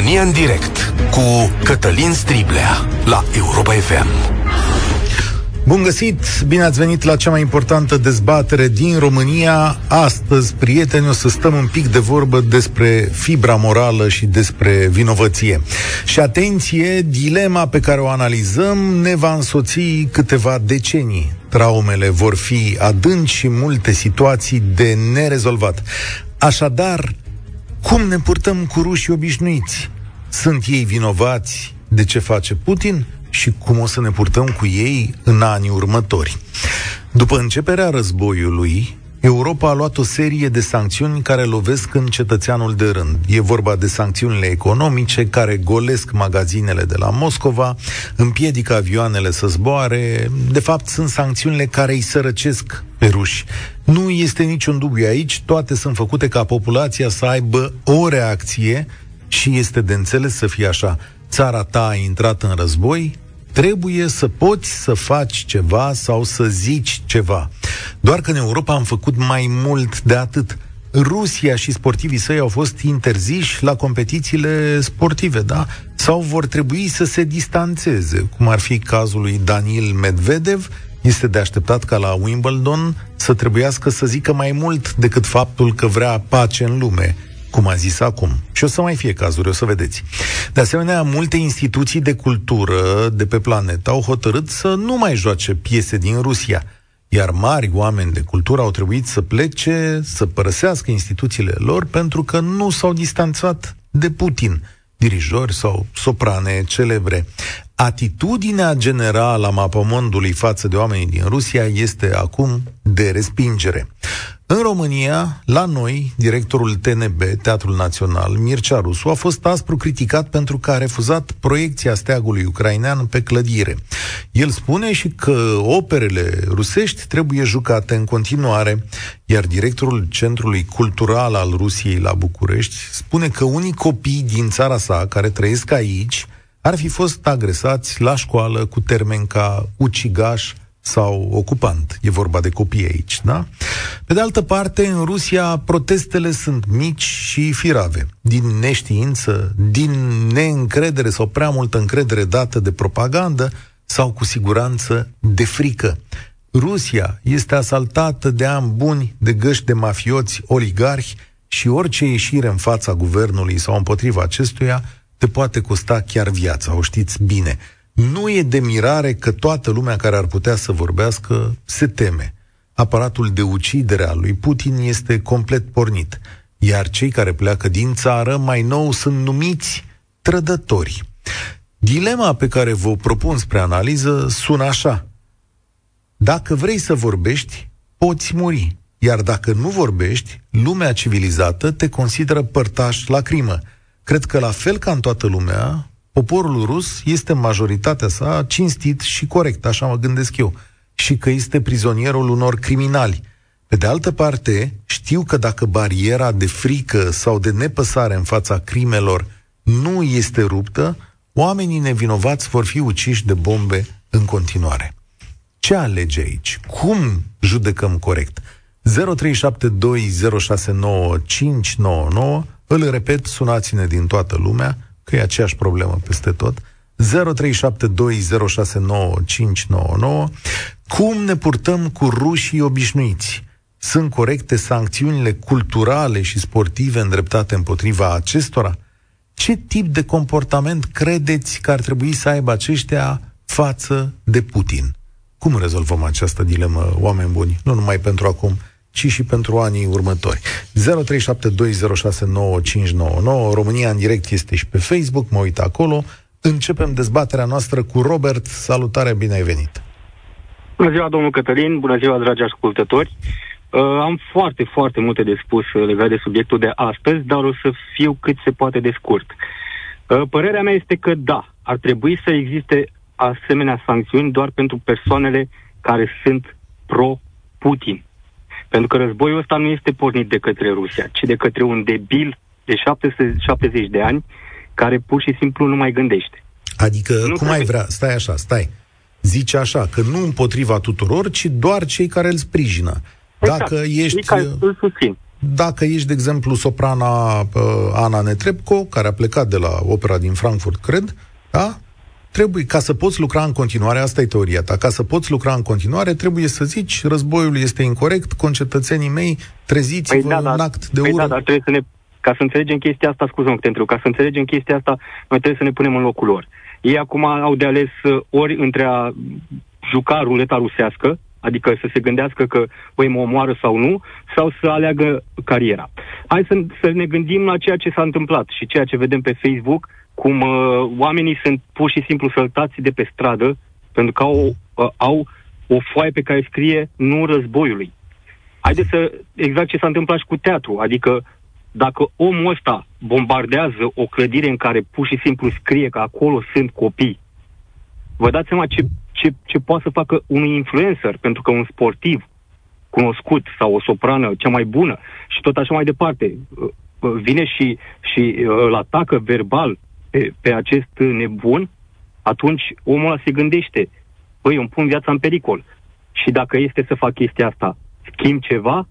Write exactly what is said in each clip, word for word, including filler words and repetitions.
România în direct cu Cătălin Striblea la Europa F M. Bun găsit! Bine ați venit la cea mai importantă dezbatere din România. Astăzi, prieteni, o să stăm un pic de vorbă despre fibra morală și despre vinovăție. Și atenție, dilema pe care o analizăm ne va însoți câteva decenii. Traumele vor fi adânci și multe situații de nerezolvat. Așadar, cum ne purtăm cu rușii obișnuiți? Sunt ei vinovați de ce face Putin? Și cum o să ne purtăm cu ei în anii următori? După începerea războiului, Europa a luat o serie de sancțiuni care lovesc în cetățeanul de rând. E vorba de sancțiunile economice care golesc magazinele de la Moscova, împiedică avioanele să zboare. De fapt, sunt sancțiunile care îi sărăcesc pe ruși. Nu este niciun dubiu aici, toate sunt făcute ca populația să aibă o reacție și este de înțeles să fie așa. Țara ta a intrat în război, trebuie să poți să faci ceva sau să zici ceva. Doar că în Europa am făcut mai mult de atât. Rusia și sportivii săi au fost interziși la competițiile sportive, da? Sau vor trebui să se distanțeze, cum ar fi cazul lui Daniil Medvedev. Este de așteptat ca la Wimbledon să trebuiască să zică mai mult decât faptul că vrea pace în lume, cum a zis acum. Și o să mai fie cazuri, o să vedeți. De asemenea, multe instituții de cultură de pe planetă au hotărât să nu mai joace piese din Rusia, iar mari oameni de cultură au trebuit să plece, să părăsească instituțiile lor pentru că nu s-au distanțat de Putin, dirijori sau soprane celebre. Atitudinea generală a mapamondului față de oamenii din Rusia este acum de respingere. În România, la noi, directorul T N B, Teatrul Național, Mircea Rusu, a fost aspru criticat pentru că a refuzat proiecția steagului ucrainean pe clădire. El spune și că operele rusești trebuie jucate în continuare, iar directorul Centrului Cultural al Rusiei la București spune că unii copii din țara sa care trăiesc aici ar fi fost agresați la școală cu termeni ca ucigaș sau ocupant. E vorba de copii aici, da? Pe de altă parte, în Rusia, protestele sunt mici și firave. Din neștiință, din neîncredere sau prea multă încredere dată de propagandă sau, cu siguranță, de frică. Rusia este asaltată de ani buni de găști de mafioți, oligarhi și orice ieșire în fața guvernului sau împotriva acestuia te poate costa chiar viața, o știți bine. Nu e de mirare că toată lumea care ar putea să vorbească se teme. Aparatul de ucidere al lui Putin este complet pornit, iar cei care pleacă din țară mai nou sunt numiți trădători. Dilema pe care vă propun spre analiză sună așa. Dacă vrei să vorbești, poți muri, iar dacă nu vorbești, lumea civilizată te consideră părtaș la crimă. Cred că, la fel ca în toată lumea, poporul rus este, în majoritatea sa, cinstit și corect, așa mă gândesc eu, și că este prizonierul unor criminali. Pe de altă parte, știu că dacă bariera de frică sau de nepăsare în fața crimelor nu este ruptă, oamenii nevinovați vor fi uciși de bombe în continuare. Ce alege aici? Cum judecăm corect? zero trei șapte doi zero șase nouă cinci nouă nouă. Îl repet, sunați-ne din toată lumea, că e aceeași problemă peste tot. zero trei șapte doi zero șase nouă cinci nouă nouă. Cum ne purtăm cu rușii obișnuiți? Sunt corecte sancțiunile culturale și sportive îndreptate împotriva acestora? Ce tip de comportament credeți că ar trebui să aibă aceștia față de Putin? Cum rezolvăm această dilemă, oameni buni? Nu numai pentru acum, ci și pentru anii următori. zero trei șapte doi zero șase nouă cinci nouă nouă. România în direct este și pe Facebook, mă uit acolo. Începem dezbaterea noastră cu Robert. Salutare, bine ai venit! Bună ziua, domnul Cătălin, bună ziua, dragi ascultători. Uh, am foarte, foarte multe de spus legat de subiectul de astăzi, dar o să fiu cât se poate de scurt. Uh, părerea mea este că da, ar trebui să existe asemenea sancțiuni doar pentru persoanele care sunt pro-Putin. Pentru că războiul ăsta nu este pornit de către Rusia, ci de către un debil de șaptezeci de ani care pur și simplu nu mai gândește. Adică, nu cum ai vrea, stai așa, stai, zice așa, că nu împotriva tuturor, ci doar cei care îl sprijină. Exact, dacă ești... Cei care îl susțin. Dacă ești, de exemplu, soprana Ana Netrebko, care a plecat de la opera din Frankfurt, cred, da? Trebuie, ca să poți lucra în continuare, asta e teoria ta, ca să poți lucra în continuare, trebuie să zici, războiul este incorect, concetățenii mei, treziți-vă, păi da, da, un act de păi ură. Da, dar trebuie să ne, ca să înțelegem chestia asta, scuză-mă că te întreb, ca să înțelegem chestia asta, noi trebuie să ne punem în locul lor. Ei acum au de ales ori între a juca ruleta rusească, adică să se gândească că, băi, mă omoară sau nu, sau să aleagă cariera. Hai să, să ne gândim la ceea ce s-a întâmplat și ceea ce vedem pe Facebook, cum uh, oamenii sunt pur și simplu săltați de pe stradă, pentru că au, uh, au o foaie pe care scrie nu războiului. Haideți să, exact ce s-a întâmplat și cu teatru, adică dacă omul ăsta bombardează o clădire în care pur și simplu scrie că acolo sunt copii, vă dați seama ce, ce, ce poate să facă un influencer, pentru că un sportiv cunoscut sau o soprană cea mai bună și tot așa mai departe vine și, și îl atacă verbal pe, pe acest nebun, atunci omul ăla se gândește, băi, îmi pun viața în pericol. Și dacă este să fac chestia asta, schimb ceva?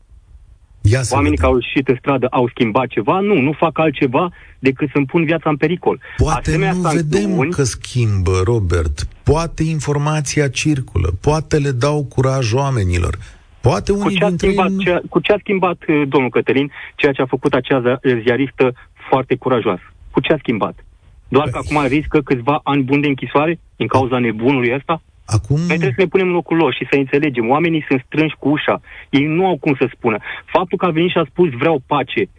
Oamenii care au ieșit în stradă au schimbat ceva? Nu, nu fac altceva decât să-mi pun viața în pericol. Poate asemenea nu vedem luni... că schimbă, Robert. Poate informația circulă, poate le dau curaj oamenilor. Poate unii cu, ce dintre schimbat, ei... cea, cu ce a schimbat, domnul Cătălin, ceea ce a făcut acea ziaristă foarte curajoasă? Cu ce a schimbat? Doar păi... că acum riscă câțiva ani buni de închisoare din cauza nebunului ăsta? Acum... Noi trebuie să ne punem în locul lor și să înțelegem. Oamenii sunt strânși cu ușa. Ei nu au cum să spună. Faptul că a venit și a spus vreau pace,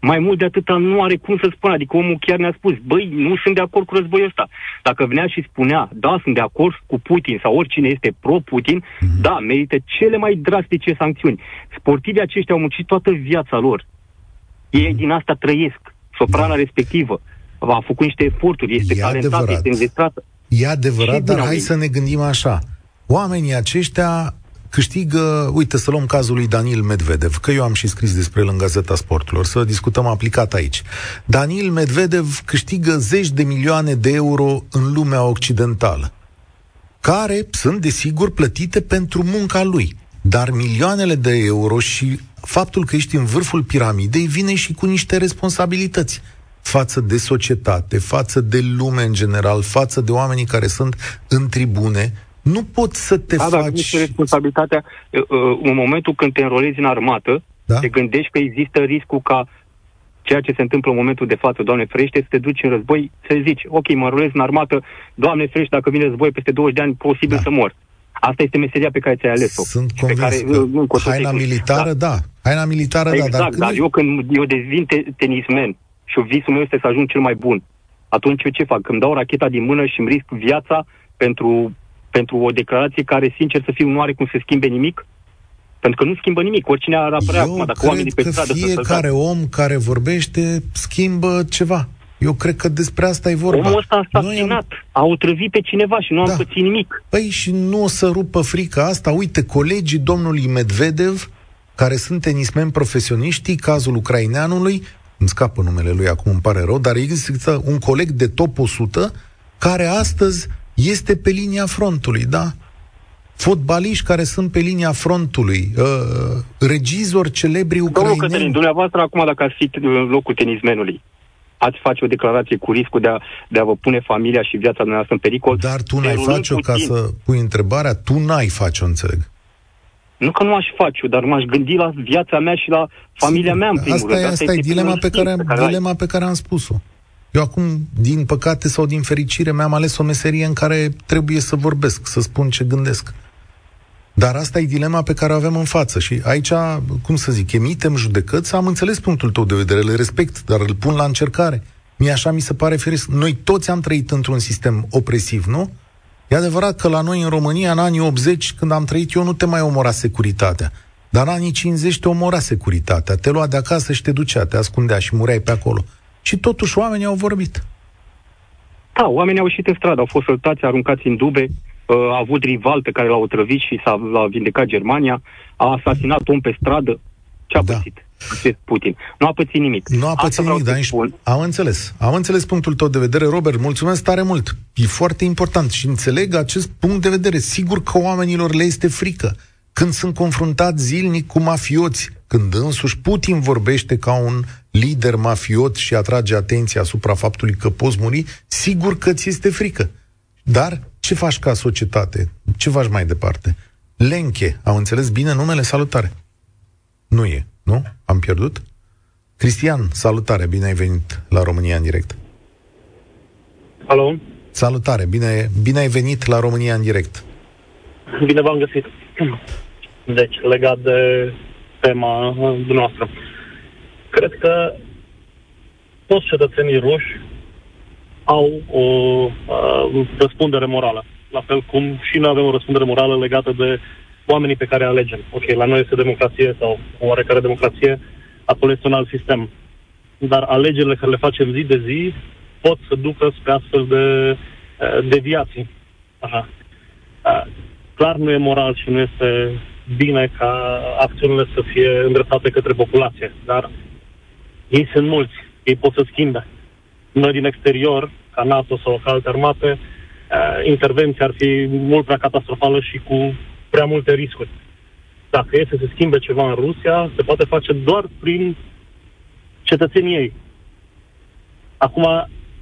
mai mult de atâta nu are cum să spună. Adică omul chiar ne-a spus, băi, nu sunt de acord cu războiul ăsta. Dacă venea și spunea, da, sunt de acord cu Putin sau oricine este pro-Putin, mm-hmm. da, merită cele mai drastice sancțiuni. Sportivii aceștia au muncit toată viața lor. Ei mm-hmm. din asta trăiesc. Soprana mm-hmm. respectivă a făcut niște eforturi, este e talentată, adevărat. Este înzestrată. E adevărat, dar hai să ne gândim așa. Oamenii aceștia câștigă, uite, să luăm cazul lui Daniil Medvedev, că eu am și scris despre el în Gazeta Sporturilor, să discutăm aplicat aici. Daniil Medvedev câștigă zeci de milioane de euro în lumea occidentală, care sunt, desigur, plătite pentru munca lui. Dar milioanele de euro și faptul că ești în vârful piramidei vine și cu niște responsabilități față de societate, față de lume în general, față de oamenii care sunt în tribune. Nu poți să te da, faci... Da, este responsabilitatea. În momentul când te înrolezi în armată, da? Te gândești că există riscul ca ceea ce se întâmplă în momentul de față, Doamne ferește, să te duci în război, să zici, ok, mă înrolez în armată, Doamne ferește, dacă vine război peste douăzeci de ani, posibil da. Să mor. Asta este meseria pe care ți-ai ales-o. Sunt convins pe care, că nu, haina militară, da. da. Haina militară, exact, da. Exact, dar, dar eu când eu devin te- tenismen, și visul meu este să ajung cel mai bun. Atunci eu ce fac? Îmi dau racheta din mână și îmi risc viața pentru, pentru o declarație care, sincer să fiu, nu are cum să schimbe nimic? Pentru că nu schimbă nimic. Oricine ar apărea acum, dacă oamenii pe stradă... Eu cred că fiecare om care vorbește schimbă ceva. Eu cred că despre asta e vorba. Omul ăsta a staționat, am... a otrăvit pe cineva și nu da. am pățit nimic. Păi și nu o să rupă frica asta. Uite, colegii domnului Medvedev, care sunt tenismeni profesioniști, cazul ucraineanului, îmi scapă numele lui acum, îmi pare rău, dar există un coleg de top o sută care astăzi este pe linia frontului, da? Fotbaliști care sunt pe linia frontului, uh, regizori celebri ucraineni. Domnul Cătălin, dumneavoastră acum, dacă ați fi în locul tenismenului, ați face o declarație cu riscul de a, de a vă pune familia și viața dumneavoastră în pericol? Dar tu n-ai face-o, ca să pui întrebarea, tu n-ai face-o, înțeleg. Nu că nu aș face-o, dar m-aș gândi la viața mea și la familia mea, în primul asta rând. E, asta, asta e dilema, pe care, pe, care dilema pe care am spus-o. Eu acum, din păcate sau din fericire, mi-am ales o meserie în care trebuie să vorbesc, să spun ce gândesc. Dar asta e dilema pe care o avem în față. Și aici, cum să zic, emitem judecăți, am înțeles punctul tău de vedere, le respect, dar îl pun la încercare. Mie așa mi se pare firesc. Noi toți am trăit într-un sistem opresiv, nu? E adevărat că la noi în România, în anii optzeci, când am trăit eu, nu te mai omora securitatea. Dar în anii cincizeci te omora securitatea. Te lua de acasă și te ducea, te ascundea și mureai pe acolo. Și totuși oamenii au vorbit. Da, oamenii au ieșit în stradă, au fost săltați, aruncați în dube, a avut rival pe care l-a otrăvit și s-a l-a vindecat Germania, a asasinat om pe stradă. Ce-a da. pățit? Putin. Nu a pățit nimic. Nu a pățit nimic, dar spun... am înțeles. Am înțeles punctul tău de vedere, Robert. Mulțumesc tare mult. E foarte important și înțeleg acest punct de vedere. Sigur că oamenilor le este frică. când sunt confruntați zilnic cu mafioți, când însuși Putin vorbește ca un lider mafiot și atrage atenția asupra faptului că poți muri, sigur că ți este frică. Dar ce faci ca societate? Ce faci mai departe? Lenche, au înțeles bine numele? Salutare! Nu e, nu? Am pierdut? Cristian, salutare, bine ai venit la România în direct. Alo? Salutare, bine, bine ai venit la România în direct. Bine v-am găsit. Deci, legat de tema dumneavoastră, cred că toți cetățenii ruși au o uh, răspundere morală, la fel cum și noi avem o răspundere morală legată de oamenii pe care alegem. Ok, la noi este democrație sau oarecare democrație, acolo este un alt sistem. Dar alegerile care le facem zi de zi pot să ducă spre astfel de uh, deviații. Așa. Uh, clar nu e moral și nu este bine ca acțiunile să fie îndreptate către populație, dar ei sunt mulți, ei pot să schimbe. Noi din exterior, ca NATO sau ca alte armate, intervenția ar fi mult prea catastrofală și cu prea multe riscuri. Dacă e să se schimbe ceva în Rusia, se poate face doar prin cetățenii ei. Acum,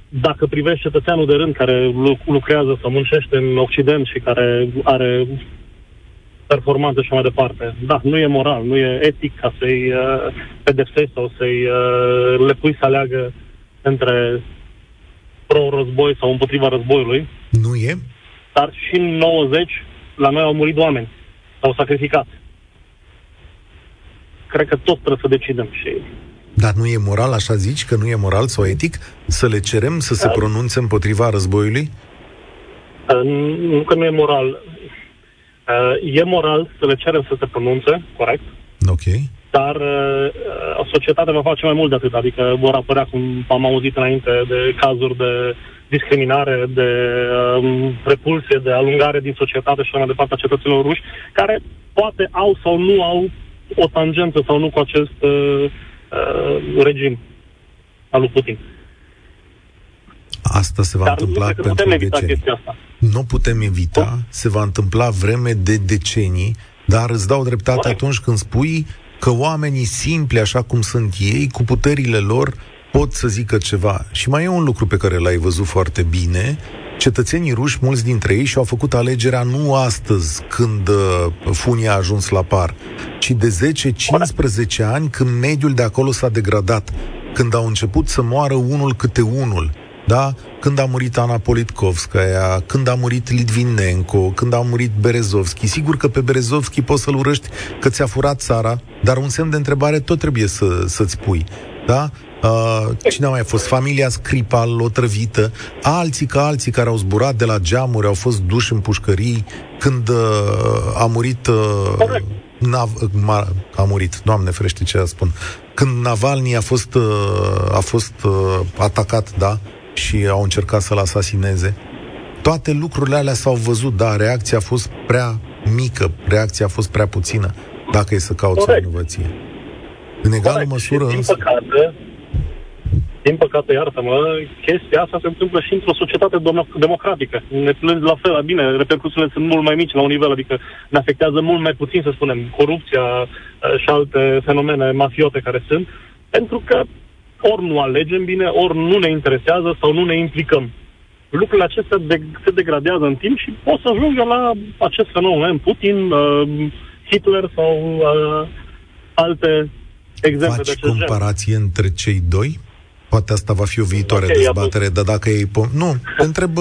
dacă privești cetățeanul de rând care lucrează sau muncește în Occident și care are performanță și mai departe, da, nu e moral, nu e etic ca să-i uh, pedepsești sau să-i uh, le pui să aleagă între pro-război sau împotriva războiului. Nu e. Dar și în nouăzeci la noi au murit oameni, s-au sacrificat. Cred că tot trebuie să decidem și... Dar nu e moral, așa zici, că nu e moral sau etic să le cerem să se uh, pronunțe împotriva războiului? Uh, nu că nu e moral... Uh, e moral să le cerem să se pronunțe, corect, okay. Dar uh, societatea va face mai mult de atât, adică vor apărea, cum am auzit înainte, de cazuri de discriminare, de uh, repulsie, de alungare din societate și așa mai departe a cetățenilor ruși, care poate au sau nu au o tangență sau nu cu acest uh, uh, regim al lui Putin. Asta se va Dar întâmpla nu pentru putem decenii. Asta. Nu putem evita, o? se va întâmpla vreme de decenii, dar îți dau dreptate o? atunci când spui că oamenii simpli, așa cum sunt ei, cu puterile lor, pot să zică ceva. Și mai e un lucru pe care l-ai văzut foarte bine. Cetățenii ruși, mulți dintre ei, și-au făcut alegerea nu astăzi, când funia a ajuns la par, ci de zece cincisprezece ani, când mediul de acolo s-a degradat, când au început să moară unul câte unul. Da? Când a murit Ana Politkovskaya, când a murit Litvinenko, când a murit Berezovski. Sigur că pe Berezovski poți să-l urăști că ți-a furat țara, dar un semn de întrebare tot trebuie să, să-ți pui. Da? Uh, cine a mai fost? Familia Scripal, otrăvită. Alții ca alții care au zburat de la geamuri, au fost duși în pușcării. Când uh, a murit... Uh, Nav- a murit, Doamne ferește ce spun. Când Navalny a fost, uh, a fost uh, atacat, da? Și au încercat să-l asasineze. Toate lucrurile alea s-au văzut, dar reacția a fost prea mică, reacția a fost prea puțină, dacă e să cauți Corect. o inovăție. În egală Corect. măsură... Și, însă... Din păcate, din păcate, iartă-mă, chestia asta se întâmplă și într-o societate democratică. Ne plâng la fel, bine, repercusiunile sunt mult mai mici la un nivel, adică ne afectează mult mai puțin, să spunem, corupția și alte fenomene mafiote care sunt, pentru că ori nu alegem bine, ori nu ne interesează sau nu ne implicăm. Lucrurile acestea de- se degradează în timp și pot să ajungă la acest fenomen Putin, uh, Hitler sau uh, alte exemple. Faci de acest comparație gen. Între cei doi? Poate asta va fi o viitoare okay, dezbatere, dar dacă ei... Pom- nu, te întreb,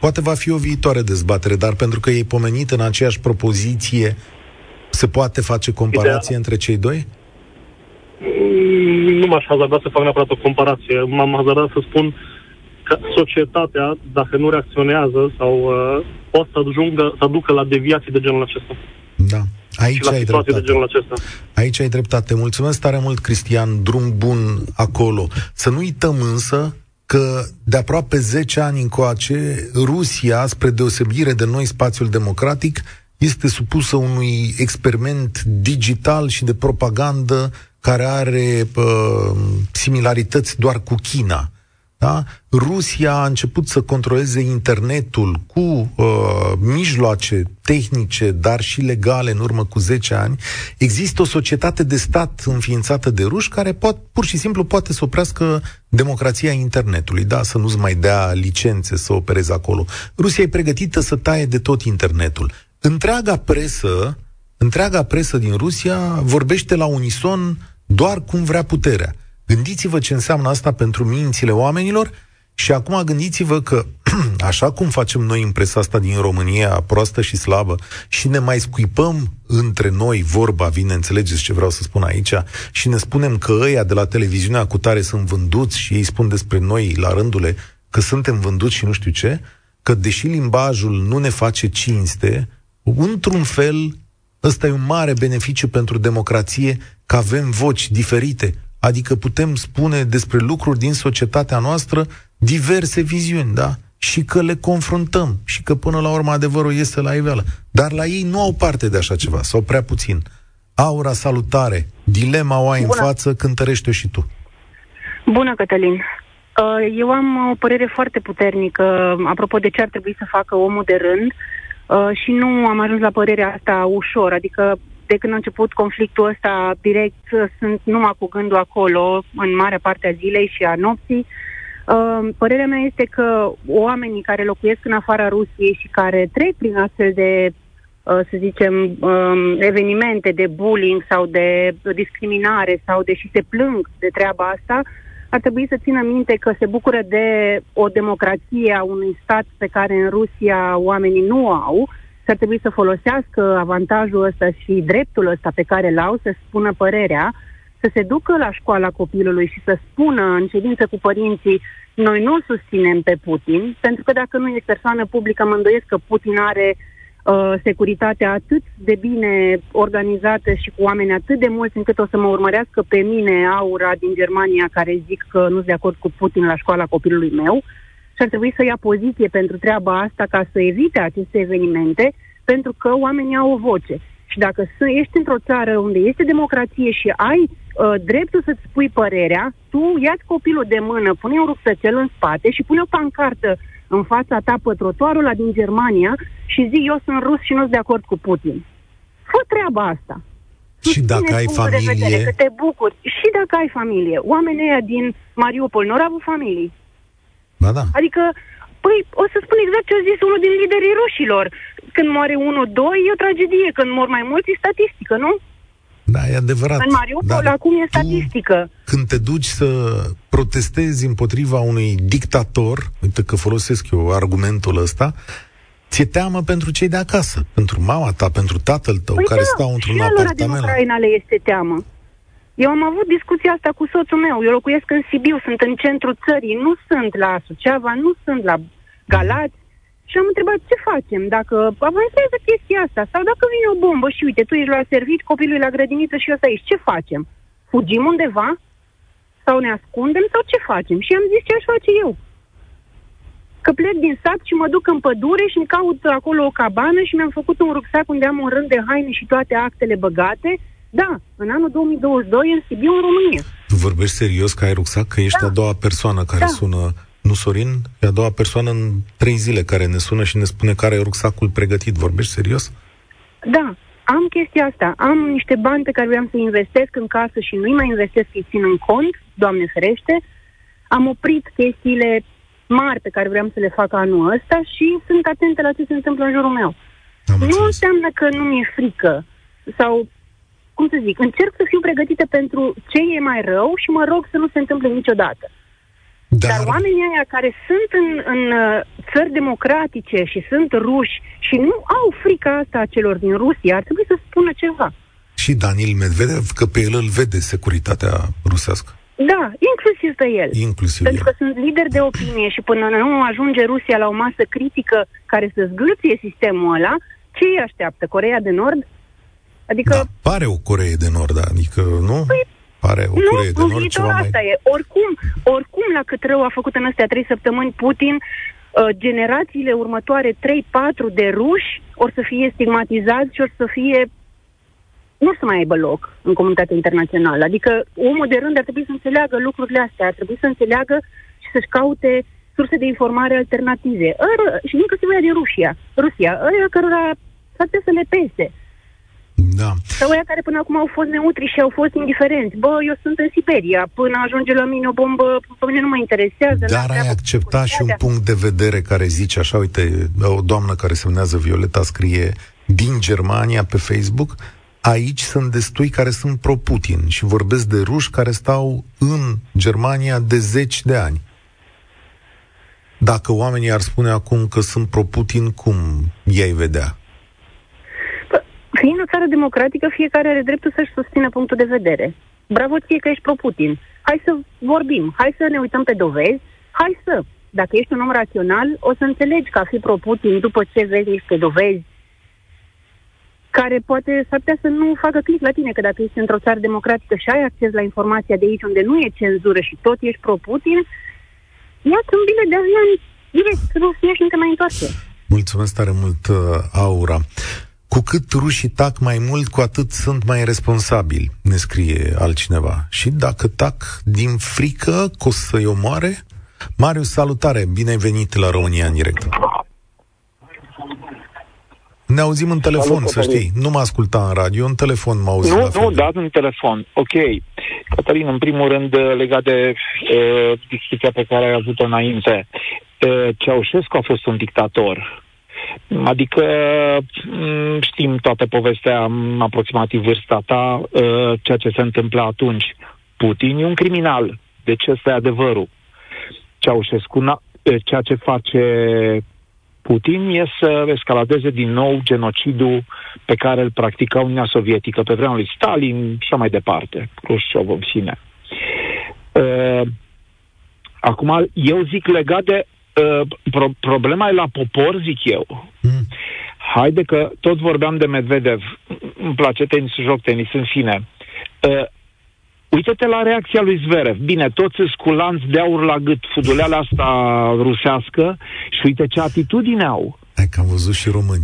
poate va fi o viitoare dezbatere, dar pentru că ei pomenit în aceeași propoziție, se poate face comparație Ideea. între cei doi? Nu m-aș hazarda să fac neapărat o comparație. M-am hazardat să spun că societatea, dacă nu reacționează sau uh, poate să ajungă, să aducă la deviații de genul acesta. Da, aici ai dreptate. De genul acesta. Aici ai dreptate. Mulțumesc tare mult, Cristian. Drum bun acolo. Să nu uităm însă că de aproape zece ani încoace Rusia, spre deosebire de noi spațiul democratic, este supusă unui experiment digital și de propagandă care are uh, similarități doar cu China. da? Rusia a început să controleze internetul cu uh, mijloace tehnice, dar și legale în urmă cu zece ani. Există o societate de stat înființată de ruși care pot, pur și simplu poate să oprească democrația internetului, da? Să nu-ți mai dea licențe să operezi acolo. Rusia e pregătită să taie de tot internetul. Întreaga presă, întreaga presă din Rusia vorbește la unison doar cum vrea puterea. Gândiți-vă ce înseamnă asta pentru mințile oamenilor și acum gândiți-vă că, așa cum facem noi în presa asta din România, proastă și slabă, și ne mai scuipăm între noi vorba, vine, înțelegeți ce vreau să spun aici, și ne spunem că ăia de la televiziunea cu tare sunt vânduți și ei spun despre noi la rândule că suntem vânduți și nu știu ce, că deși limbajul nu ne face cinste, într-un fel, ăsta e un mare beneficiu pentru democrație, că avem voci diferite. Adică putem spune despre lucruri din societatea noastră diverse viziuni, da? Și că le confruntăm și că până la urmă adevărul iese la iveală. Dar la ei nu au parte de așa ceva, sau prea puțin. Aura, salutare! Dilema o ai Bună. În față, cântărește-o și tu. Bună, Cătălin! Eu am o părere foarte puternică apropo de ce ar trebui să facă omul de rând și nu am ajuns la părerea asta ușor, adică de când a început conflictul ăsta direct, sunt numai cu gândul acolo, în marea parte a zilei și a nopții. Părerea mea este că oamenii care locuiesc în afara Rusiei și care trec prin astfel de, să zicem, evenimente de bullying sau de discriminare sau deși se plâng de treaba asta, ar trebui să țină minte că se bucură de o democrație a unui stat pe care în Rusia oamenii nu au. Ar trebui să folosească avantajul ăsta și dreptul ăsta pe care l-au, să spună părerea, să se ducă la școala copilului și să spună în ședință cu părinții, noi nu susținem pe Putin, pentru că dacă nu e persoană publică, mă îndoiesc că Putin are uh, securitatea atât de bine organizată și cu oameni atât de mulți, încât o să mă urmărească pe mine Aura din Germania, care zic că nu-s de acord cu Putin la școala copilului meu. Și ar trebui să ia poziție pentru treaba asta ca să evite aceste evenimente, pentru că oamenii au o voce. Și dacă ești într-o țară unde este democrație și ai uh, dreptul să-ți spui părerea, tu ia-ți copilul de mână, pune un rucsăcel în spate și pune o pancartă în fața ta pe trotuarul ăla din Germania și zi, eu sunt rus și nu-s de acord cu Putin. Fă treaba asta. Și dacă ai familie... Vedere, că te bucuri. Și dacă ai familie. Oamenii ăia din Mariupol n-au avut familii. Ba da. Adică, păi, o să spun exact ce a zis unul din liderii rușilor. Când moare unul, doi, e o tragedie. Când mor mai mulți, e statistică, nu? Da, e adevărat. În Mariupol, da, acum e statistică. Tu, când te duci să protestezi împotriva unui dictator, uite că folosesc eu argumentul ăsta, ți-e teamă pentru cei de acasă, pentru mama ta, pentru tatăl tău, păi care da, stau într-un apartament. Păi da, și din Ucraina le este teamă. Eu am avut discuția asta cu soțul meu, eu locuiesc în Sibiu, sunt în centrul țării, nu sunt la Suceava, nu sunt la Galați și am întrebat ce facem, dacă avansează chestia asta sau dacă vine o bombă și uite, tu ești la serviciu, copilul e la grădiniță și eu să aici, ce facem? Fugim undeva? Sau ne ascundem? Sau ce facem? Și am zis ce aș face eu. Că plec din sat și mă duc în pădure și îmi caut acolo o cabană și mi-am făcut un rucsac unde am un rând de haine și toate actele băgate. Da, în anul două mii douăzeci și doi în Sibiu, în România. Tu vorbești serios că ai rucsac? Că ești da. a doua persoană care da. sună, nu Sorin? E a doua persoană în trei zile care ne sună și ne spune care e rucsacul pregătit. Vorbești serios? Da, am chestia asta. Am niște bani pe care vreau să investesc în casă și nu-i mai investesc să-i țin în cont, Doamne ferește. Am oprit chestiile mari pe care vreau să le fac anul ăsta și sunt atentă la ce se întâmplă în jurul meu. Am nu înțeles. Înseamnă că nu mi-e frică sau... cum să zic, încerc să fiu pregătită pentru ce e mai rău și mă rog să nu se întâmple niciodată. Dar, Dar oamenii aia care sunt în, în țări democratice și sunt ruși și nu au frica asta a celor din Rusia, ar trebui să spună ceva. Și Daniil Medvedev, că pe el îl vede securitatea rusească. Da, inclusiv pe el. Inclusiv pentru el. Că sunt lideri de opinie și până nu ajunge Rusia la o masă critică care să zgâlție sistemul ăla, ce îi așteaptă? Coreea de Nord? Adică... Da, pare o Coree de Nord, adică nu? Păi, pare o Coree de Nord ceva mai... asta e. Oricum, oricum la cât rău a făcut în astea trei săptămâni Putin, uh, generațiile următoare trei patru de ruși or să fie stigmatizați și or să fie... nu să mai aibă loc în comunitatea internațională. Adică omul de rând ar trebui să înțeleagă lucrurile astea, ar trebui să înțeleagă și să-și caute surse de informare alternative. Și inclusiv aia din Rusia, Rusia, aia cărora s-ar putea să le pese. Da. Sau aia care până acum au fost neutri și au fost indiferenți. Bă, eu sunt în Siberia, până ajunge la mine o bombă, pe mine nu mă interesează. Dar ai accepta și un punct de vedere care zice așa, uite, o doamnă care semnează Violeta scrie din Germania pe Facebook: aici sunt destui care sunt pro-Putin și vorbesc de ruși care stau în Germania de zeci de ani. Dacă oamenii ar spune acum că sunt pro-Putin, cum i-ai vedea? Fiind o țară democratică, fiecare are dreptul să-și susțină punctul de vedere. Bravo ție că ești pro-Putin. Hai să vorbim, hai să ne uităm pe dovezi, hai să... Dacă ești un om rațional, o să înțelegi că a fi pro-Putin după ce vezi niște dovezi care poate s-ar putea să nu facă click la tine, că dacă ești într-o țară democratică și ai acces la informația de aici unde nu e cenzură și tot ești pro-Putin, ia-ți un bilet de avion direct, nu ești încă mai întoarce. Mulțumesc tare mult, Aura. Cu cât rușii tac mai mult, cu atât sunt mai responsabili, ne scrie altcineva. Și dacă tac din frică că o să-i omoare? Marius, salutare, bine ai venit la România în direct. Ne auzim în telefon, salut, să Cătălin. Știi, nu mă asculta în radio, în telefon mă auzim. Nu, nu, da, în telefon, ok. Cătălin, în primul rând, legat de uh, discuția pe care ai avut-o înainte, uh, Ceaușescu a fost un dictator. Adică știm toată povestea, aproximativ vârsta ta, ceea ce se întâmplă atunci. Putin e un criminal, deci ăsta e adevărul. Ceaușescu, ceea ce face Putin e să escaladeze din nou genocidul pe care îl practica Uniunea Sovietică pe vremea lui Stalin și mai departe, Hrușciov în sine. Acum, eu zic legat de Pro- problema e la popor, zic eu. Mm. Haide că tot vorbeam de Medvedev. Îmi place tenisul, joc tenis în fine. Uh, uite-te la reacția lui Zverev. Bine, toți îți cu lanț de aur la gât, fuduleala asta rusească, și uite ce atitudine au. Hai că am văzut și români.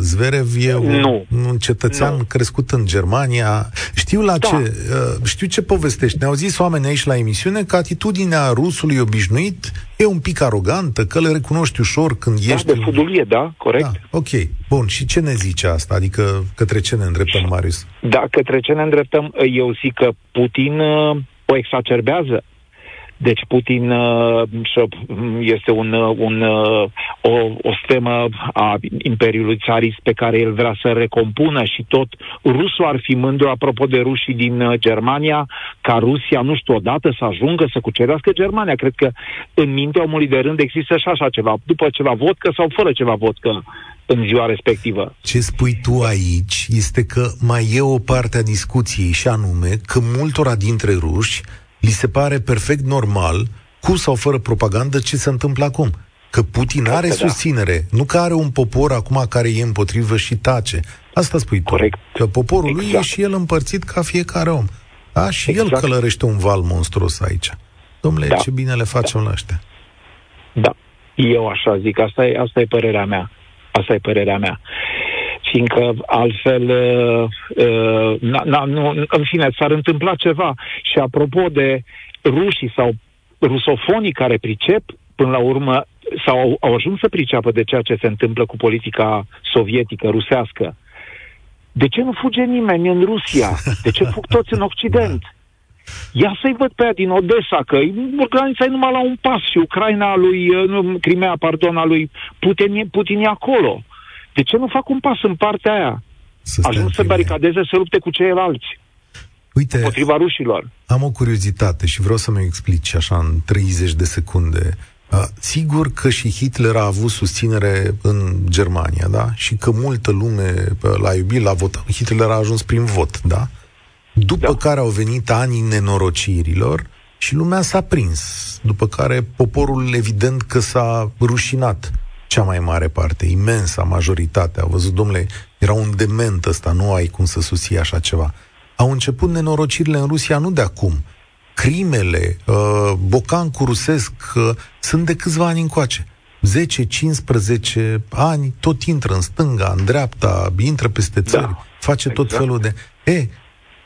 Zverev e un, nu. un cetățean nu. crescut în Germania. Știu la da. ce știu ce povestești. Ne-au zis oamenii aici la emisiune că atitudinea rusului obișnuit e un pic arogantă, că le recunoști ușor când da, ești... Da, de fudulie, un... da, corect. Da, ok, bun. Și ce ne zice asta? Adică către ce ne îndreptăm, Marius? Da, către ce ne îndreptăm? Eu zic că Putin o exacerbează. Deci Putin este un, un, o, o stemă a Imperiului Țarist pe care el vrea să recompună și tot rusul ar fi mândru, apropo de rușii din Germania, ca Rusia, nu știu, odată să ajungă să cucerească Germania. Cred că în mintea omului de rând există și așa ceva, după ceva vodcă sau fără ceva vodcă în ziua respectivă. Ce spui tu aici este că mai e o parte a discuției și anume că multora dintre ruși li se pare perfect normal, cu sau fără propagandă, ce se întâmplă acum. Că Putin are că susținere, da. nu că are un popor acum care e împotrivă și tace. Asta spui tu. Corect. Că poporul exact. lui e și el împărțit ca fiecare om. Da? Și exact. el călărește un val monstruos aici. Dom'le, da. ce bine le facem da. la ăștia. Da, eu așa zic. Asta e, asta e părerea mea. Asta e părerea mea. Fiindcă altfel, uh, na, na, nu, în fine, s-ar întâmpla ceva. Și apropo de rușii sau rusofonii care pricep, până la urmă, sau au, au ajuns să priceapă de ceea ce se întâmplă cu politica sovietică, rusească. De ce nu fuge nimeni în Rusia? De ce fug toți în Occident? Ia să-i văd pe aia din Odessa, că granița e numai la un pas și Ucraina lui, nu, Crimea, pardon, a lui Putin, Putin e acolo. De ce nu fac un pas în partea aia? Ajuns să baricadeze, să lupte cu ceilalți. Uite, împotriva rușilor. Am o curiozitate și vreau să-mi explici așa în treizeci de secunde. Uh, sigur că și Hitler a avut susținere în Germania, da? Și că multă lume l-a iubit, l-a votat. Hitler a ajuns prin vot, da? După da. care au venit anii nenorocirilor și lumea s-a prins. După care poporul evident că s-a rușinat. Cea mai mare parte, imensa majoritate a văzut, domnule, era un dement ăsta, nu ai cum să susții așa ceva. Au început nenorocirile în Rusia nu de acum. Crimele, uh, bocancul rusesc uh, sunt de câțiva ani încoace. zece cincisprezece ani, tot intră în stânga, în dreapta, intră peste țări, da, face exact. tot felul de... E,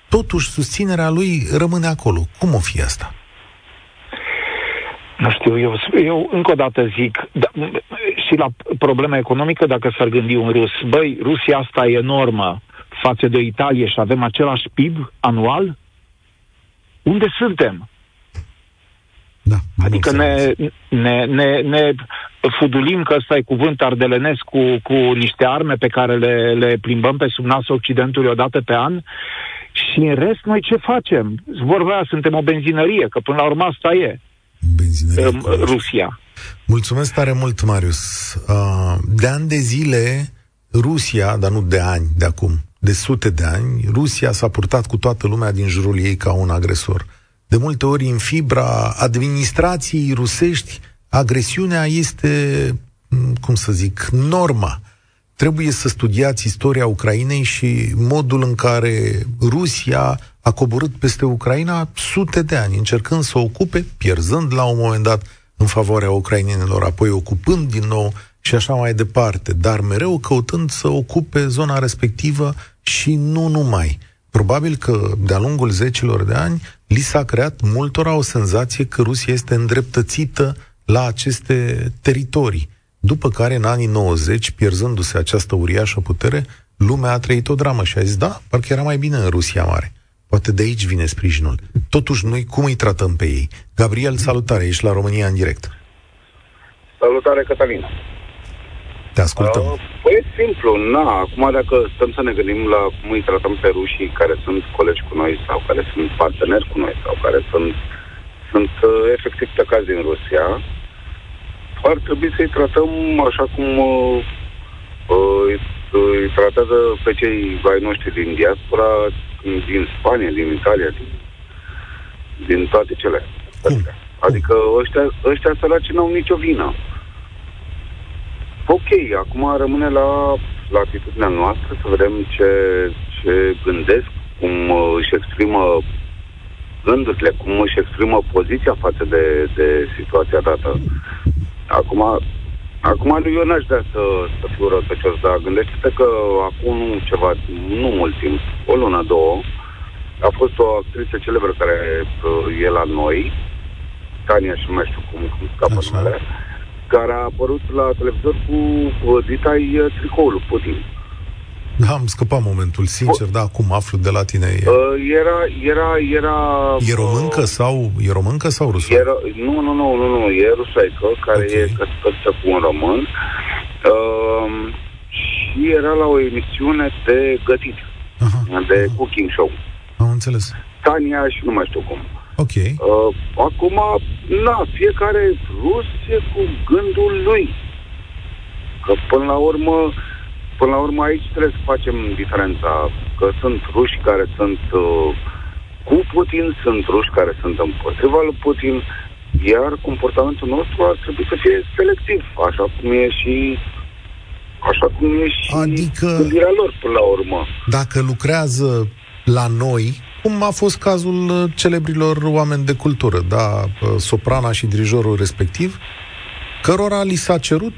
totuși susținerea lui rămâne acolo. Cum o fi asta? Nu știu, eu, eu încă o dată zic, da, și la problema economică, dacă s-ar gândi un rus, băi, Rusia asta e enormă față de Italia și avem același P I B anual? Unde suntem? Da, adică ne, ne, ne, ne fudulim, că ăsta e cuvânt ardelenesc, cu, cu niște arme pe care le, le plimbăm pe sub nasul Occidentului o dată pe an. Și în rest, noi ce facem? Vorba aia, suntem o benzinărie, că până la urmă asta e benzinărie, uh, Rusia. Mulțumesc tare mult, Marius. Uh, de ani de zile, Rusia, dar nu de ani, de acum, de sute de ani, Rusia s-a purtat cu toată lumea din jurul ei ca un agresor. De multe ori, în fibra administrației rusești, agresiunea este, cum să zic, norma. Trebuie să studiați istoria Ucrainei și modul în care Rusia a coborât peste Ucraina sute de ani, încercând să o ocupe, pierzând la un moment dat în favoarea ucrainenilor, apoi ocupând din nou și așa mai departe, dar mereu căutând să ocupe zona respectivă și nu numai. Probabil că de-a lungul zecilor de ani li s-a creat multora o senzație că Rusia este îndreptățită la aceste teritorii. După care, în anii nouăzeci, pierzându-se această uriașă putere, lumea a trăit o dramă și a zis, da, parcă era mai bine în Rusia Mare. Poate de aici vine sprijinul. Totuși, noi cum îi tratăm pe ei? Gabriel, salutare, ești la România în direct. Salutare, Cătălin. Te ascultăm. Uh, păi e simplu, na, acum dacă stăm să ne gândim la cum îi tratăm pe rușii care sunt colegi cu noi sau care sunt parteneri cu noi sau care sunt, sunt uh, efectiv tăcați din Rusia, ar trebui să-i tratăm așa cum uh, uh, îi tratează pe cei ai noștri din diaspora, din Spania, din Italia, din, din toate cele. Adică, adică ăștia, ăștia săraci n-au nicio vină. Ok, acum rămâne la, la atitudinea noastră să vedem ce, ce gândesc, cum își exprimă gândurile, cum își exprimă poziția față de, de situația dată. Acum, acum eu n-aș vrea să, să fiu rătăcios, dar gândește-te că acum ceva, nu mult timp, o lună, două, a fost o actriță celebră care e la noi, Tania și nu mai știu cum, cum scapă numele, care a apărut la televizor cu, cu Dita-i tricoul lui Putin. Da, am scăpat momentul, sincer, o... da, acum aflu de la tine. E... Era, era, era... E româncă sau, e româncă sau rusă? Era... Nu, nu, nu, nu, nu, e rusaică, care okay. e căsătorită cu un român uh, și era la o emisiune de gătit, aha, de aha. cooking show. Am înțeles. Tania și nu mai știu cum. Ok. Uh, acum, na, fiecare rus e cu gândul lui. Că până la urmă, până la urmă aici trebuie să facem diferența, că sunt ruși care sunt uh, cu Putin, sunt ruși care sunt împotriva lui Putin, iar comportamentul nostru ar trebui să fie selectiv, așa cum e și așa cum e și adică, gândirea lor până la urmă. Dacă lucrează la noi, cum a fost cazul celebrilor oameni de cultură, da, soprana și dirijorul respectiv, cărora li s-a cerut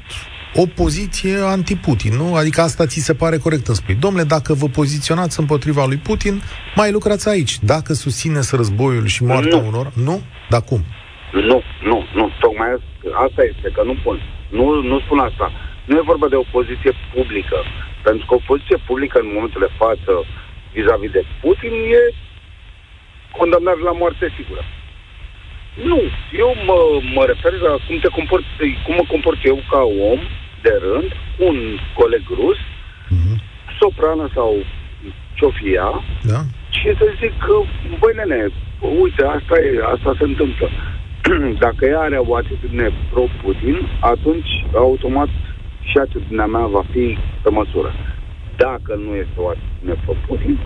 o poziție anti-Putin, nu? Adică asta ți se pare corect, îmi spui. Dom'le, dacă vă poziționați împotriva lui Putin, mai lucrați aici. Dacă susțineți războiul și moartea nu. unor... Nu? Dar cum? Nu, nu, nu. Tocmai asta este, că nu pun. Nu, nu spun asta. Nu e vorba de o poziție publică. Pentru că o poziție publică în momentul de față vis-a-vis de Putin e condamnat la moarte sigură. Nu, eu mă, mă refer la cum te comport, cum mă comport eu ca om de rând, un coleg rus, mm-hmm. soprană sau ciofia, da. Și să zic că, băi nene, uite, asta e, asta se întâmplă. Dacă ea are o atitudine pro-Putin, atunci automat și atitudinea mea va fi pe măsură. Dacă nu este o atitudine pro-Putin,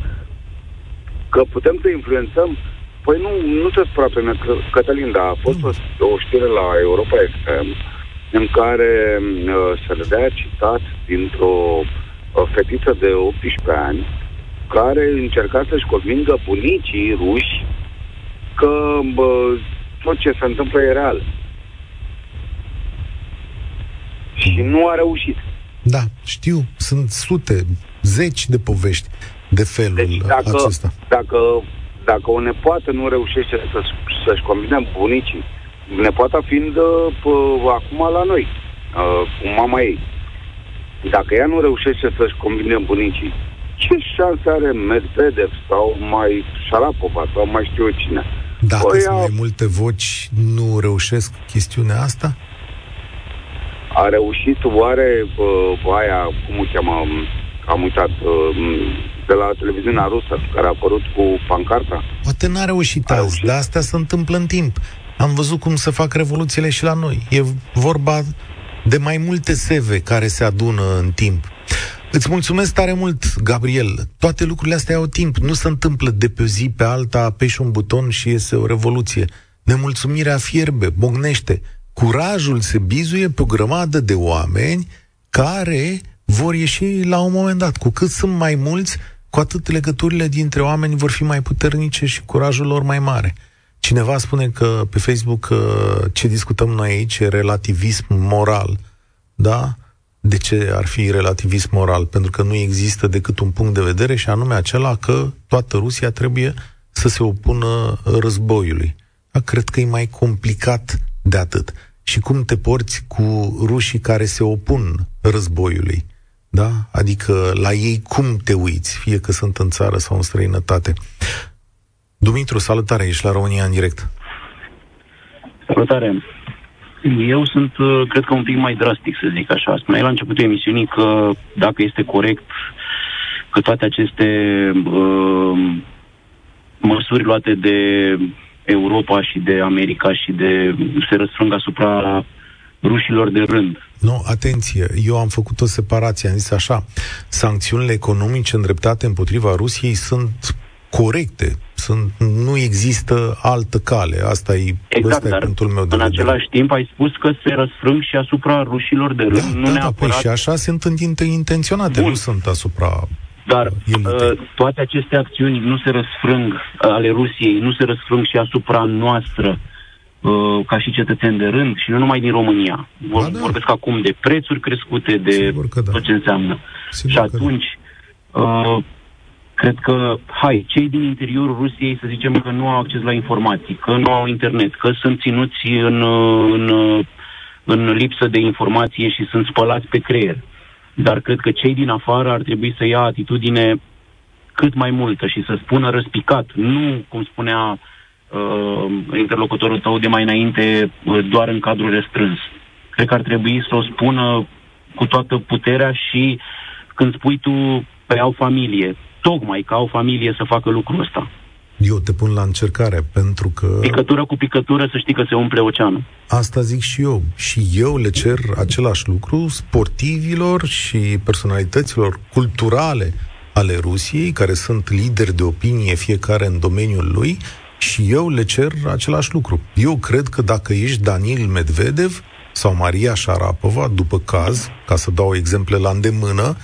că putem să influențăm. Păi nu, nu te spune pe mine, Cătălin, dar a fost o știre la Europa F M în care uh, se vedea citat dintr-o uh, fetiță de optsprezece ani care încerca să-și convingă bunicii ruși că uh, tot ce se întâmplă e real. Și nu a reușit. Da, știu, sunt sute, zeci de povești de felul deci dacă, acesta. Dacă... Dacă o nepoată nu reușește să, să-și combine bunicii nepoata fiind uh, acum la noi, uh, cu mama ei. Dacă ea nu reușește să-și combine bunicii, ce șanse are Medvedev sau mai Șarapova sau mai știu eu cine? Dacă o, sunt ea... mai multe voci, nu reușesc chestiunea asta? A reușit oare uh, aia, cum o cheamă, am uitat, uh, de la televiziunea rusă, care a apărut cu pancarta? Poate n-a reușit azi, reușit. Dar astea se întâmplă în timp. Am văzut cum se fac revoluțiile și la noi. E vorba de mai multe seve care se adună în timp. Îți mulțumesc tare mult, Gabriel. Toate lucrurile astea au timp. Nu se întâmplă de pe o zi pe alta, apeși un buton și iese o revoluție. Nemulțumirea fierbe, bocnește. Curajul se bizuie pe o grămadă de oameni care vor ieși la un moment dat. Cu cât sunt mai mulți, cu atât legăturile dintre oameni vor fi mai puternice și curajul lor mai mare. Cineva spune că pe Facebook ce discutăm noi aici e relativism moral. Da? De ce ar fi relativism moral? Pentru că nu există decât un punct de vedere și anume acela că toată Rusia trebuie să se opună războiului. Da? Cred că e mai complicat de atât. Și cum te porți cu rușii care se opun războiului? Da? Adică la ei cum te uiți? Fie că sunt în țară sau în străinătate. Dumitru, salutare, ești la România în direct. Salutare. Eu sunt, cred că, un pic mai drastic, să zic așa. Spuneai la începutul emisiunii că, dacă este corect, că toate aceste uh, măsuri luate de Europa și de America și de se răsfrâng asupra rușilor de rând. Nu, atenție, eu am făcut o separație, am zis așa, sancțiunile economice îndreptate împotriva Rusiei sunt corecte, sunt, nu există altă cale, asta e, exact, ăsta e punctul meu de vedere. În același timp ai spus că se răsfrâng și asupra rușilor de rând. Da, nu da, neapărat... da, păi și așa sunt intenționate, Bun. Nu sunt asupra... Dar uh, toate aceste acțiuni nu se răsfrâng, ale Rusiei, nu se răsfrâng și asupra noastră, uh, ca și cetățeni de rând, și nu numai din România. Vor, da, da. Vorbesc acum de prețuri crescute, de da. tot ce înseamnă. Sigur și atunci, da. uh, cred că, hai, cei din interiorul Rusiei, să zicem că nu au acces la informații, că nu au internet, că sunt ținuți în, în, în lipsă de informație și sunt spălați pe creier. Dar cred că cei din afară ar trebui să ia atitudine cât mai multă și să spună răspicat, nu, cum spunea uh, interlocutorul tău de mai înainte, uh, doar în cadrul restrâns. Cred că ar trebui să o spună cu toată puterea și când spui tu, păi au familie, tocmai că au familie să facă lucrul ăsta. Eu te pun la încercare, pentru că... Picătură cu picătură, să știi că se umple oceanul. Asta zic și eu. Și eu le cer același lucru sportivilor și personalităților culturale ale Rusiei, care sunt lideri de opinie fiecare în domeniul lui, și eu le cer același lucru. Eu cred că dacă ești Daniil Medvedev sau Maria Șarapova, după caz, ca să dau exemple la îndemână,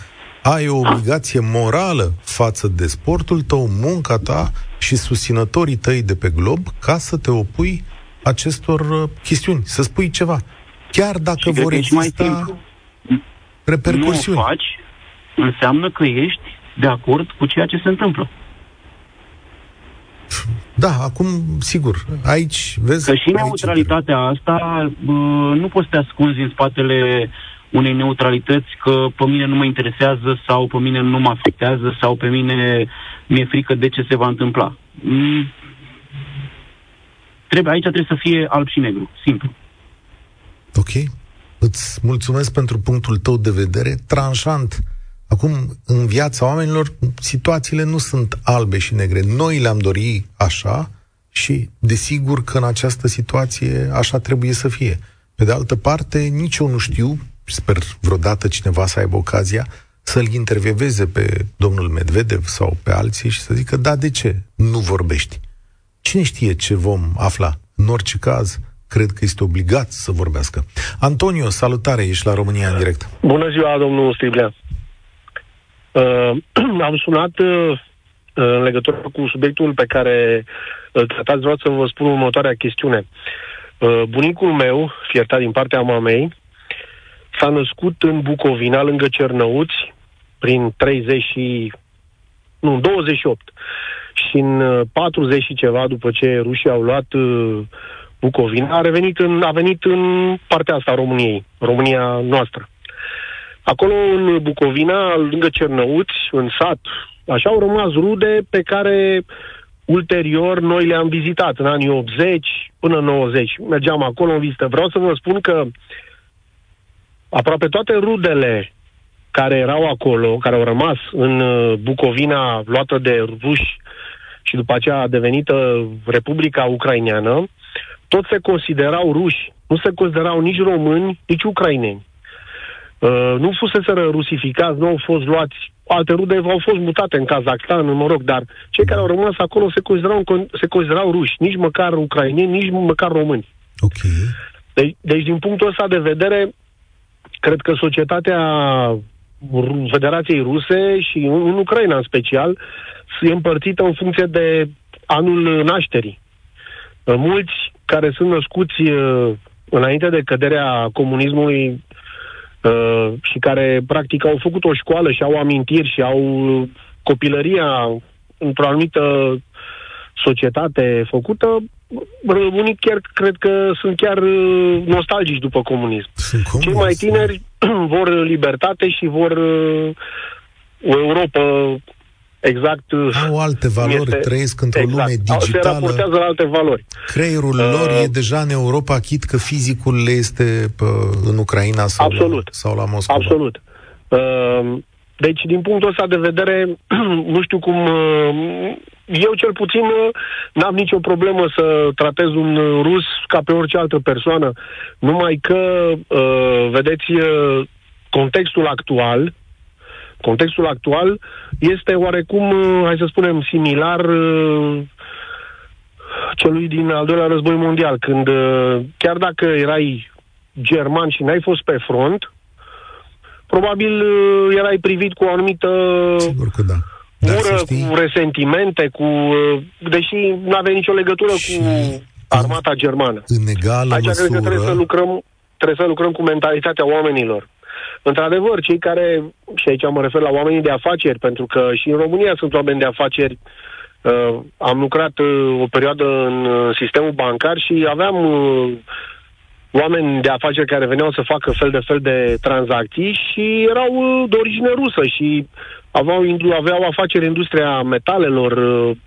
ai o obligație morală față de sportul tău, munca ta și susținătorii tăi de pe glob ca să te opui acestor chestiuni, să spui ceva. Chiar dacă vor exista repercusiuni. Nu o faci, înseamnă că ești de acord cu ceea ce se întâmplă. Da, acum, sigur, aici vezi... Că și neutralitatea asta nu poți să te ascunzi în spatele unei neutralități că pe mine nu mă interesează sau pe mine nu mă afectează sau pe mine mi-e frică de ce se va întâmpla. Mm. Trebuie, aici trebuie să fie alb și negru, simplu. Ok. Îți mulțumesc pentru punctul tău de vedere tranșant. Acum, în viața oamenilor, situațiile nu sunt albe și negre. Noi le-am dorit așa și, desigur, că în această situație așa trebuie să fie. Pe de altă parte, nici eu nu știu, sper vreodată cineva să aibă ocazia să-l intervieveze pe domnul Medvedev sau pe alții și să zică, da, de ce nu vorbești? Cine știe ce vom afla? În orice caz, cred că este obligat să vorbească. Antonio, salutare, ești la România în direct. Bună ziua, domnul Striblea. Uh, am sunat uh, în legătură cu subiectul pe care îl tratați, vreau să vă spun următoarea chestiune. Uh, bunicul meu, fiertat din partea mamei, s-a născut în Bucovina, lângă Cernăuți, prin treizeci și... nu, douăzeci și opt. Și în patruzeci și ceva, după ce rușii au luat uh, Bucovina a, revenit în, a venit în partea asta a României, România noastră. Acolo, în Bucovina, lângă Cernăuți, în sat, așa au rămas rude pe care ulterior noi le-am vizitat în anii optzeci până în nouăzeci. Mergeam acolo în vizită. Vreau să vă spun că aproape toate rudele care erau acolo, care au rămas în Bucovina luată de ruși și după aceea devenită Republica Ucraineană, toți se considerau ruși. Nu se considerau nici români, nici ucraineni. Uh, nu fuseseră rusificați, nu au fost luați, alte rude au fost mutate în Kazakhstan, în Maroc, dar cei care au rămas acolo se considerau, se considerau ruși, nici măcar ucraineni, nici măcar români. Okay. Deci, deci, din punctul ăsta de vedere, cred că societatea Federației Ruse și în Ucraina în special e împărțită în funcție de anul nașterii. Mulți care sunt născuți înainte de căderea comunismului și care practic au făcut o școală și au amintiri și au copilăria într-o anumită societate făcută, unii chiar cred că sunt chiar nostalgici după comunism. Cei mai tineri vor libertate și vor o Europa exact... Au alte valori, este, trăiesc într-o exact, lume digitală. Se raportează la alte valori. Creierul uh, lor e deja în Europa, chit că fizicul le este uh, în Ucraina sau, absolut, la, sau la Moscova. Absolut. Uh, deci, din punctul ăsta de vedere, nu știu cum... Uh, eu, cel puțin, n-am nicio problemă să tratez un rus ca pe orice altă persoană, numai că, uh, vedeți, uh, contextul actual... Contextul actual este oarecum, hai să spunem, similar celui din al doilea război mondial, când chiar dacă erai german și n-ai fost pe front, probabil erai privit cu o anumită ură, cu resentimente, cu, deși nu avea nicio legătură cu armata germană. În egală măsură... Aici cred că trebuie să lucrăm, trebuie să lucrăm cu mentalitatea oamenilor. Într-adevăr, cei care, și aici mă refer la oamenii de afaceri, pentru că și în România sunt oameni de afaceri, uh, am lucrat uh, o perioadă în uh, sistemul bancar și aveam uh, oameni de afaceri care veneau să facă fel de fel de tranzacții și erau uh, de origine rusă și aveau, aveau afaceri în industria metalelor, uh,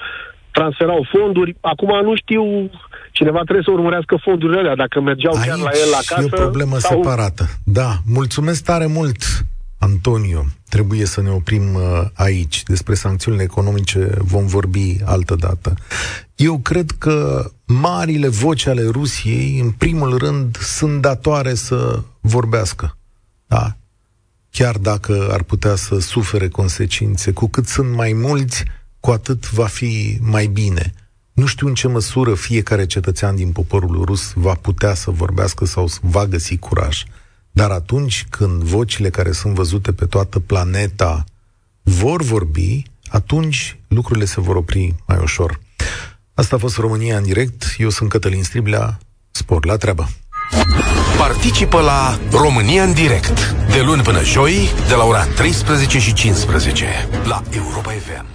transferau fonduri. Acum nu știu, cineva trebuie să urmărească fondurile alea, dacă mergeau aici chiar la el acasă. Aici e o problemă sau... separată. Da, mulțumesc tare mult, Antonio. Trebuie să ne oprim aici. Despre sancțiunile economice vom vorbi altă dată. Eu cred că marile voci ale Rusiei, în primul rând, sunt datoare să vorbească. Da? Chiar dacă ar putea să sufere consecințe. Cu cât sunt mai mulți, cu atât va fi mai bine. Nu știu în ce măsură fiecare cetățean din poporul rus va putea să vorbească sau va găsi curaj. Dar atunci când vocile care sunt văzute pe toată planeta vor vorbi, atunci lucrurile se vor opri mai ușor. Asta a fost România în direct. Eu sunt Cătălin Striblea. Spor la treabă! Participă la România în direct de luni până joi, de la ora treisprezece și cincisprezece la Europa F M.